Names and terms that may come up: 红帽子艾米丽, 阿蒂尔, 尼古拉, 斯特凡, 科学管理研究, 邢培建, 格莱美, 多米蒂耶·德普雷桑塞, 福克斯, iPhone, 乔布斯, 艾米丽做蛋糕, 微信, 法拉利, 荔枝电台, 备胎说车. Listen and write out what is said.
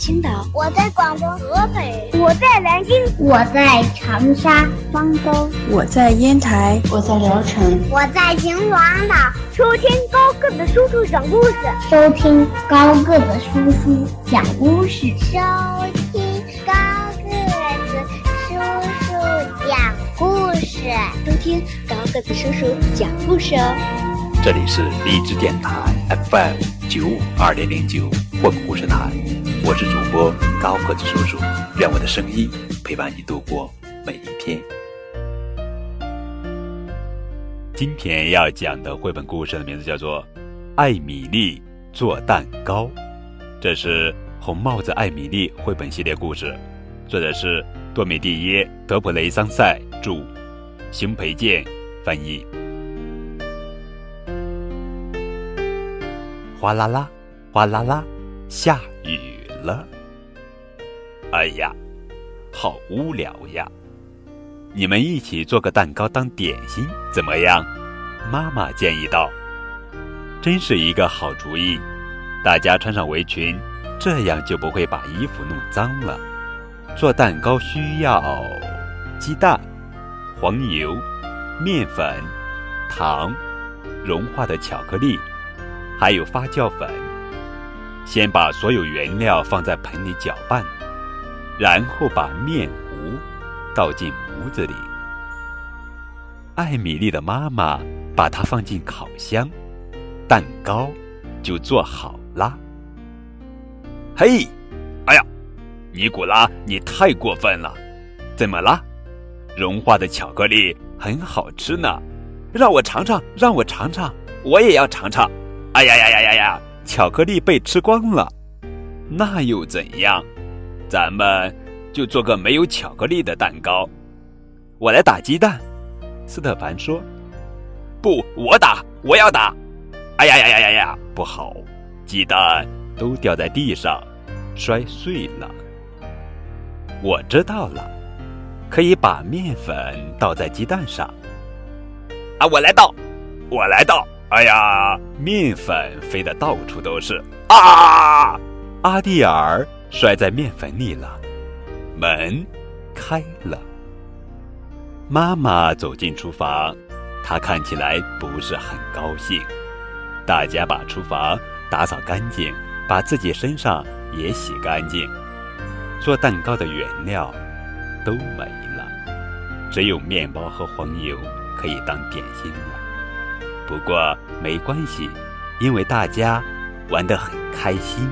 青岛，我在广东、河北，我在南京，我在长沙、方舟，我在烟台，我在聊城，我在秦皇岛。收听高个子叔叔讲故事，收听高个子叔叔讲故事，收听高个子叔叔讲故事，收听高个子叔叔讲故事哦。这里是荔枝电台 FM 95.209混故事台，我是主播高个子叔叔，愿我的声音陪伴你度过每一天。今天要讲的绘本故事的名字叫做《艾米丽做蛋糕》，这是《红帽子艾米丽》绘本系列故事，作者是多米蒂耶·德普雷桑塞著，邢培建翻译。哗啦啦，哗啦啦，下雨了。哎呀，好无聊呀！你们一起做个蛋糕当点心怎么样？妈妈建议道。真是一个好主意，大家穿上围裙，这样就不会把衣服弄脏了。做蛋糕需要鸡蛋、黄油、面粉、糖、融化的巧克力，还有发酵粉。先把所有原料放在盆里搅拌，然后把面糊倒进模子里。艾米丽的妈妈把它放进烤箱，蛋糕就做好了。嘿，哎呀，尼古拉，你太过分了！怎么了？融化的巧克力很好吃呢，让我尝尝，让我尝尝，我也要尝尝。哎呀呀呀呀呀！巧克力被吃光了，那又怎样？咱们就做个没有巧克力的蛋糕。我来打鸡蛋，斯特凡说。不，我打，我要打。哎呀呀呀呀呀！不好，鸡蛋都掉在地上，摔碎了。我知道了，可以把面粉倒在鸡蛋上。啊，我来倒，我来倒。哎呀，面粉飞得到处都是啊！阿蒂尔摔在面粉里了。门开了，妈妈走进厨房，她看起来不是很高兴。大家把厨房打扫干净，把自己身上也洗干净。做蛋糕的原料都没了，只有面包和黄油可以当点心了。不过没关系，因为大家玩得很开心。